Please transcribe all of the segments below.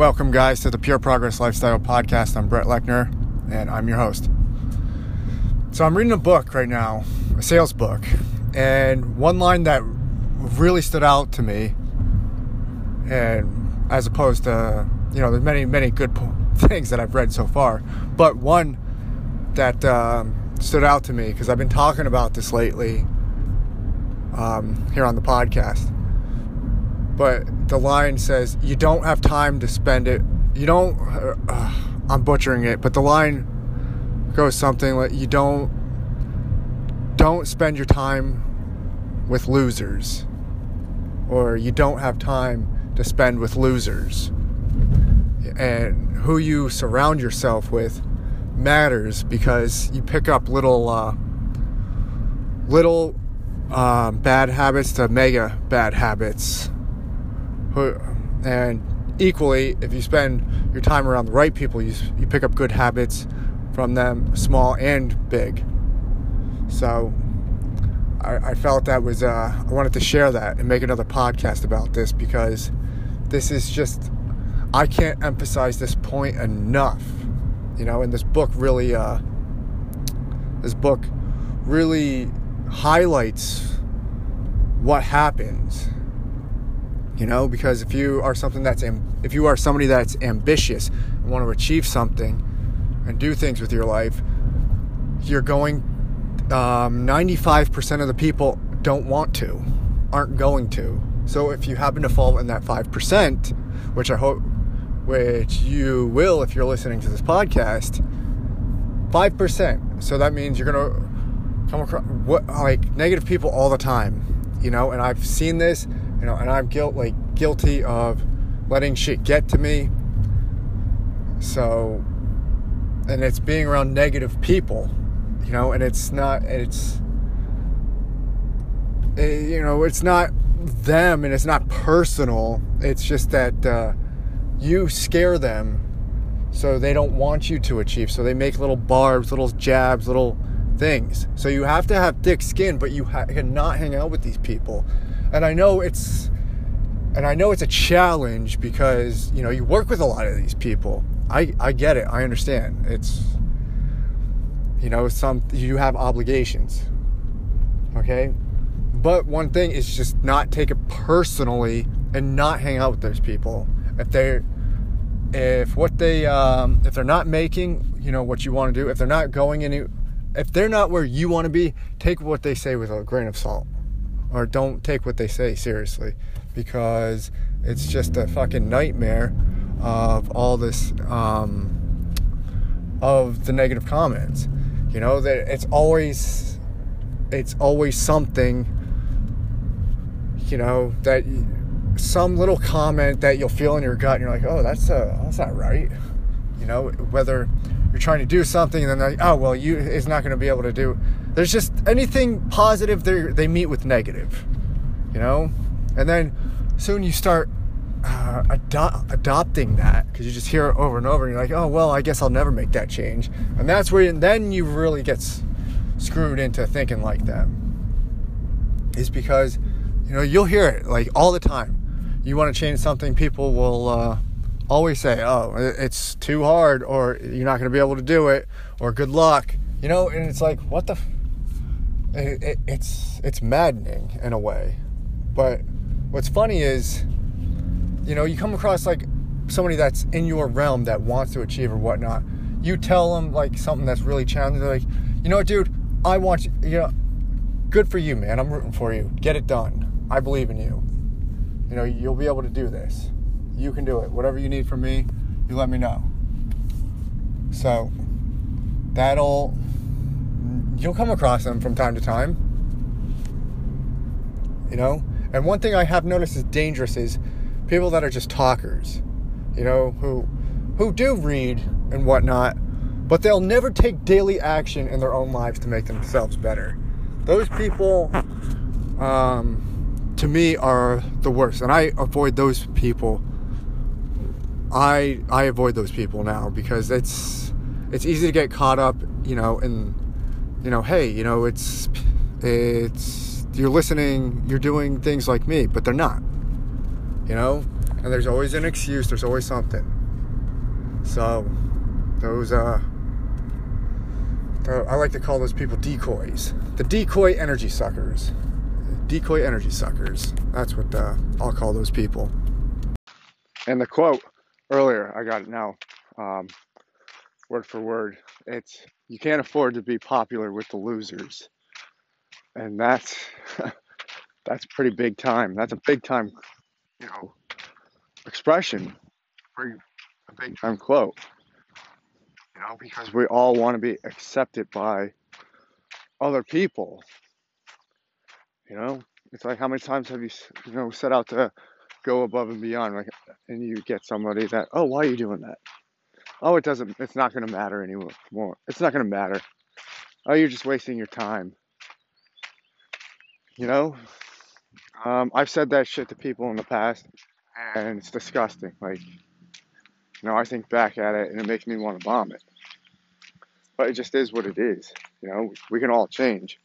Welcome, guys, to the Pure Progress Lifestyle Podcast. I'm Brett Lechner, and I'm your host. So I'm reading a book right now, a sales book, and one line that really stood out to me, and as opposed to, there's many good things that I've read so far, but one that stood out to me because I've been talking about this lately here on the podcast. But the line says, you don't have time to spend it. I'm butchering it, but the line goes something like, you don't spend your time with losers, or you don't have time to spend with losers. And who you surround yourself with matters, because you pick up little bad habits to mega bad habits. And equally, if you spend your time around the right people, you pick up good habits from them, small and big. So I felt that was, I wanted to share that and make another podcast about this, because this is just, I can't emphasize this point enough, and this book really highlights what happens. Because if you are somebody that's ambitious and want to achieve something and do things with your life, you're going, 95% of the people aren't going to. So if you happen to fall in that 5%, which you will if you're listening to this podcast, 5%. So that means you're going to come across negative people all the time, and I've seen this. And I'm guilty of letting shit get to me. So, and it's being around negative people, and it's not them, and it's not personal. It's just that you scare them, so they don't want you to achieve. So they make little barbs, little jabs, little things. So you have to have thick skin, but you cannot hang out with these people. And I know it's a challenge, because, you work with a lot of these people. I get it. I understand. It's, you have obligations. Okay? But one thing is just not take it personally and not hang out with those people. If they're not making, what you want to do, if they're not going any, if they're not where you want to be, take what they say with a grain of salt. Or don't take what they say seriously, because it's just a fucking nightmare of all this, of the negative comments. That it's always something, that some little comment that you'll feel in your gut, and you're like, oh, that's not right. Whether you're trying to do something, and then they're like, oh, well, it's not going to be able to do. There's just anything positive, they meet with negative, And then soon you start adopting that, because you just hear it over and over, and you're like, oh, well, I guess I'll never make that change. And that's where then you really get screwed into thinking like that. It's because, you'll hear it, all the time. You want to change something, people will always say, oh, it's too hard, or you're not going to be able to do it, or good luck. And it's like, what the... It's maddening in a way. But what's funny is, you come across somebody that's in your realm that wants to achieve or whatnot. You tell them something that's really challenging. They're like, dude, I want you, good for you, man. I'm rooting for you. Get it done. I believe in you. You'll be able to do this. You can do it. Whatever you need from me, you let me know. So, you'll come across them from time to time, And one thing I have noticed is dangerous is people that are just talkers, who do read and whatnot, but they'll never take daily action in their own lives to make themselves better. Those people, to me, are the worst, and I avoid those people. I avoid those people now, because it's easy to get caught up, in. Hey, it's you're listening, you're doing things like me, but they're not, And there's always an excuse. There's always something. So those, I like to call those people decoys. The decoy energy suckers. Decoy energy suckers. That's what I'll call those people. And the quote earlier, I got it now, word for word. It's, you can't afford to be popular with the losers. And that's, that's pretty big time. That's a big time, you know, expression, a big time quote. You know, because we all want to be accepted by other people. You know, it's like, how many times have you, you know, set out to go above and beyond, like, and you get somebody that, oh, why are you doing that? Oh, it doesn't, it's not going to matter anymore. It's not going to matter. Oh, you're just wasting your time. You know, I've said that shit to people in the past, and it's disgusting. Like, you know, I think back at it, and it makes me want to vomit. But it just is what it is. You know, we can all change.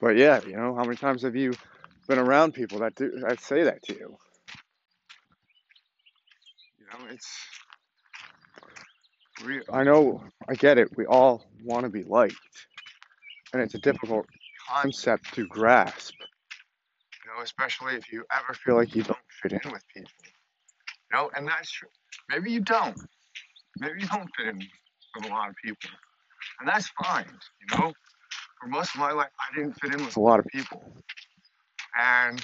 But yeah, you know, how many times have you been around people that do that say that to you? You know, it's real. I know, I get it. We all want to be liked, and it's a difficult concept to grasp. You know, especially if you ever feel like you don't fit in with people. You know, and that's true. Maybe you don't. Maybe you don't fit in with a lot of people, and that's fine. You know. For most of my life, I didn't fit in with a lot of people. And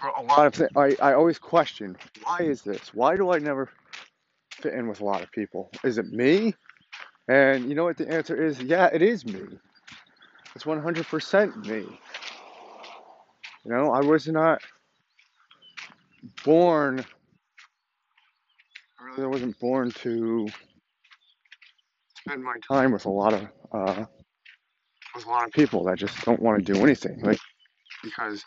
for a lot of things, I always question, why is this? Why do I never fit in with a lot of people? Is it me? And you know what the answer is? Yeah, it is me. It's 100% me. You know, I was not born, I wasn't born to spend my time with a lot of people that just don't want to do anything. Like, because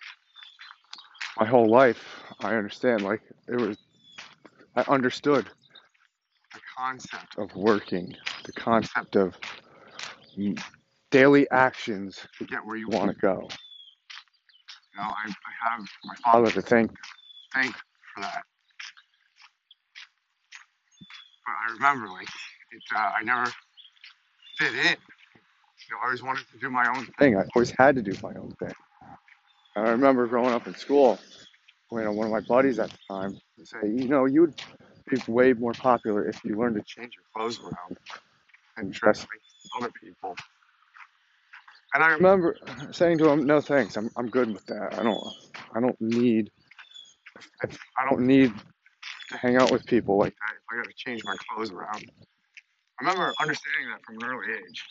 my whole life, I understand, like, it was, I understood the concept of working, the concept of daily actions to get where you want to go. You know, I have my father to thank for that. But I remember, like, I never fit in. You know, I always wanted to do my own thing. I always had to do my own thing. I remember growing up in school, you know, one of my buddies at the time would say, you know, you would be way more popular if you learned to change your clothes around and dress like other people. And I remember saying to him, no thanks, I'm good with that. I don't need to hang out with people like that if I gotta change my clothes around. I remember understanding that from an early age.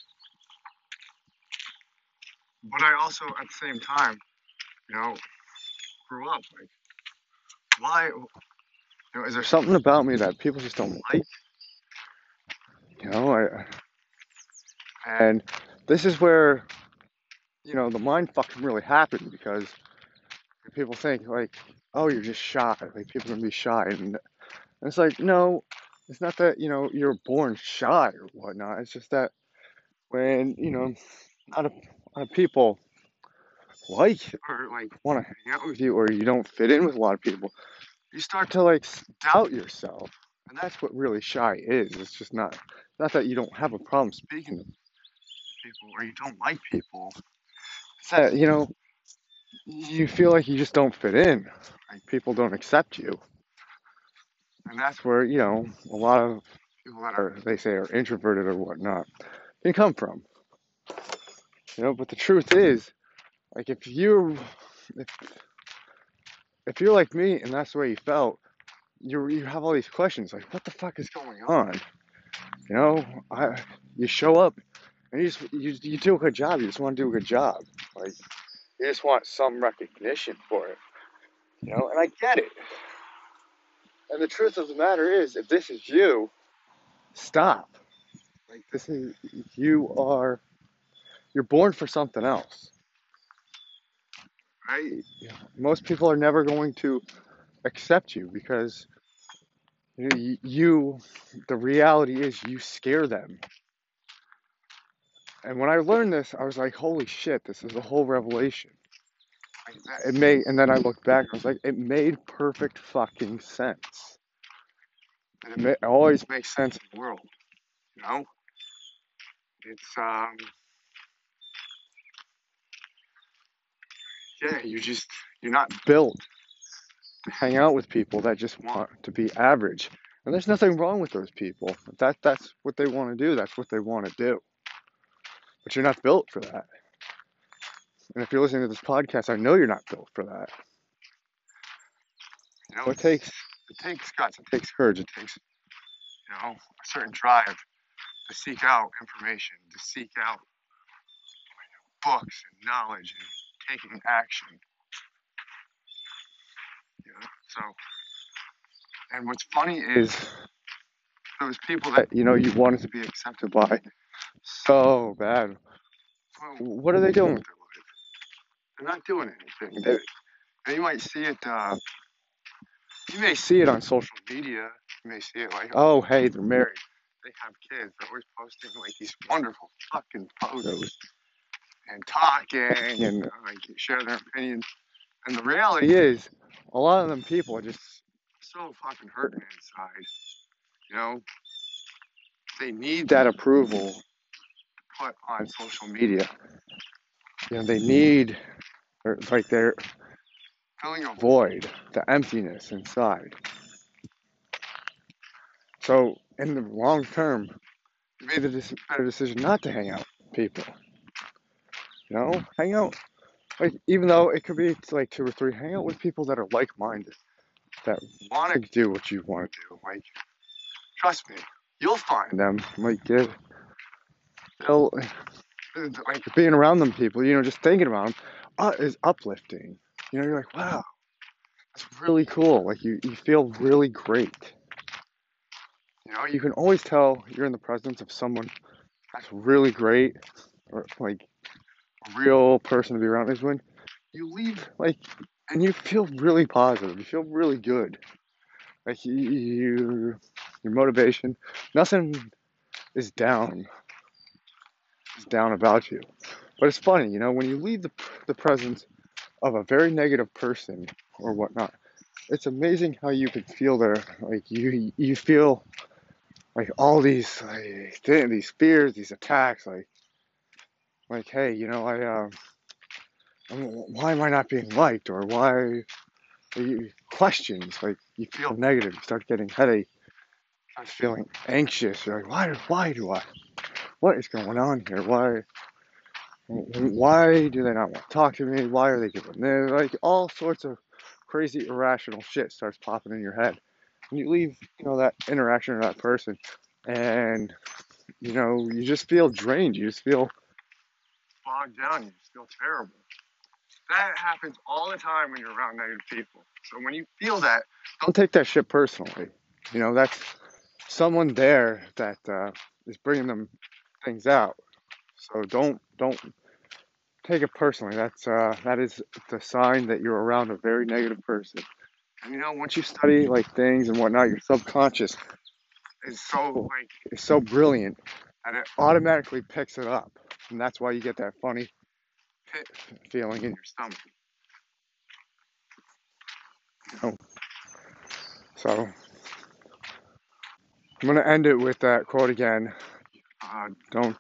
But I also, at the same time, you know, grew up, like, why, you know, is there something about me that people just don't like? You know, and this is where, you know, the mind fuck can really happen, because people think, like, oh, you're just shy, like, people are gonna be shy, and it's like, no, it's not that, you know, you're born shy or whatnot, it's just that when, you know, people like or like want to hang out with you, or you don't fit in with a lot of people, you start to like doubt yourself, and that's what really shy is. It's just not that you don't have a problem speaking to people or you don't like people. It's that, you know, you feel like you just don't fit in, like people don't accept you, and that's where, you know, a lot of people that are, they say, are introverted or whatnot can come from. You know, but the truth is, like, if you're like me and that's the way you felt, you have all these questions, like, what the fuck is going on? You know, you show up and you do a good job. You just want to do a good job. Like, you just want some recognition for it. You know, and I get it. And the truth of the matter is, if this is you, stop. Like, you're born for something else, right? Yeah. Most people are never going to accept you because the reality is you scare them. And when I learned this, I was like, holy shit, this is a whole revelation. I it made, and then I looked back, I was like, it made perfect fucking sense. And it always makes sense in the world, you know? It's, yeah, you're not built to hang out with people that just want to be average. And there's nothing wrong with those people. That's what they want to do. That's what they want to do. But you're not built for that. And if you're listening to this podcast, I know you're not built for that. You know, so it takes guts, it takes courage, it takes, you know, a certain drive to seek out information, to seek out books and knowledge and taking action. You know, so, and what's funny is those people that, you know, you wanted to be accepted by so bad, what are they doing with their life? They're not doing anything. And you might see it, you may see it on social media. You may see it like, oh, hey, they're married, they have kids, they're always posting like these wonderful fucking photos and talking and like share their opinions. And the reality is, a lot of them people are just so fucking hurting inside, you know? They need that approval put on social media. You know, they need, like, they're filling a void, the emptiness inside. So, in the long term, you made the better decision not to hang out with people. You know, hang out, like, even though it could be like 2 or 3, hang out with people that are like-minded, that want to do what you want to do. Like, trust me, you'll find them. Like, they'll, like, being around them people, you know, just thinking about them is uplifting. You know, you're like, wow, that's really cool. Like, you feel really great. You know, you can always tell you're in the presence of someone that's really great, or like a real person to be around, is when you leave, like, and you feel really positive. You feel really good. Like, your motivation, nothing is down. It's down about you. But it's funny, you know, when you leave the presence of a very negative person or whatnot, it's amazing how you can feel there. Like, you feel like all these, like, these fears, these attacks, like, hey, you know, why am I not being liked? Or why questions? Like, you feel negative, you start getting headache, you start feeling anxious. You're like, why do I? What is going on here? Why do they not want to talk to me? Why are they doing this? Like, all sorts of crazy irrational shit starts popping in your head. And you leave, you know, that interaction with that person, and, you know, you just feel drained. You just feel bogged down. You just feel terrible. That happens all the time when you're around negative people. So when you feel that, don't take that shit personally. You know, that's someone there that is bringing them things out. So don't take it personally. That's that is the sign that you're around a very negative person. And, you know, once you study like things and whatnot, your subconscious is so brilliant, and it automatically picks it up, and that's why you get that funny pit feeling in your stomach. You know? So I'm gonna end it with that quote again. Don't.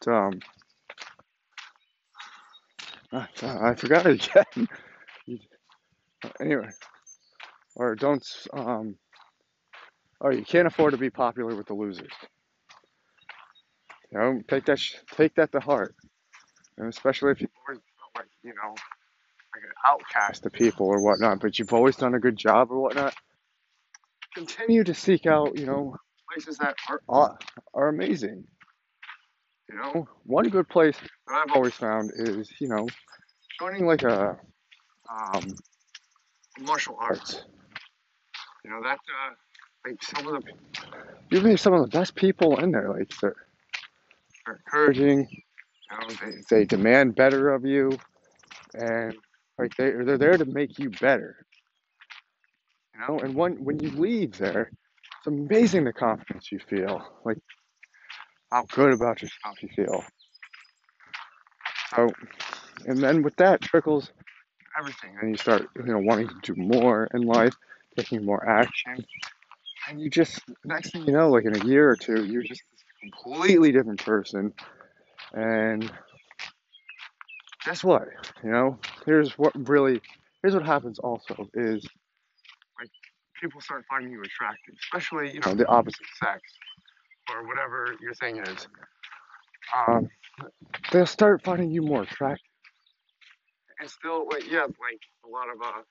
I forgot it again. Anyway, or don't. Oh, you can't afford to be popular with the losers. You know, take that to heart, and especially if you feel like, you know, like an outcast to people or whatnot. But you've always done a good job or whatnot. Continue to seek out, you know, places that are amazing. You know, one good place that I've always found is, you know, joining like a martial arts. You know, that like you meet some of the best people in there. Like, they're encouraging. You know, they demand better of you, and like they're there to make you better. You know, and when you leave there, it's amazing the confidence you feel. Like, how good about yourself you feel. So, and then with that trickles everything. And you start, wanting to do more in life, taking more action. And you just, next thing you know, like in a year or two, you're just this completely different person. And guess what? Here's what happens also is, people start finding you attractive, especially, the opposite sex or whatever your thing is. They'll start finding you more attractive. And still, a lot of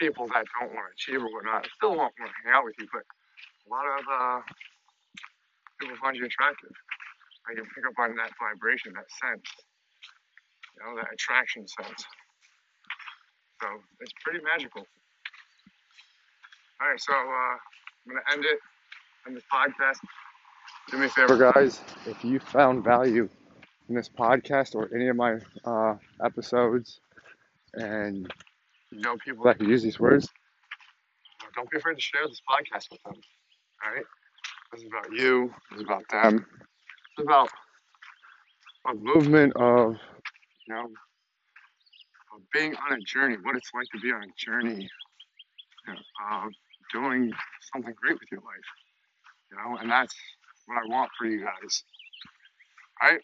people that don't want to achieve or whatnot still won't want to hang out with you, but a lot of people find you attractive. You pick up on that vibration, that sense, that attraction sense. So it's pretty magical. All right, so I'm going to end it on this podcast. Do me a favor, guys. If you found value in this podcast or any of my episodes and you know people that could use these words, don't be afraid to share this podcast with them, all right? This is about you. This is about them. This is about a movement of, of being on a journey, what it's like to be on a journey, doing something great with your life, and that's what I want for you guys. All right,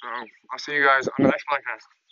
so I'll see you guys on the next podcast.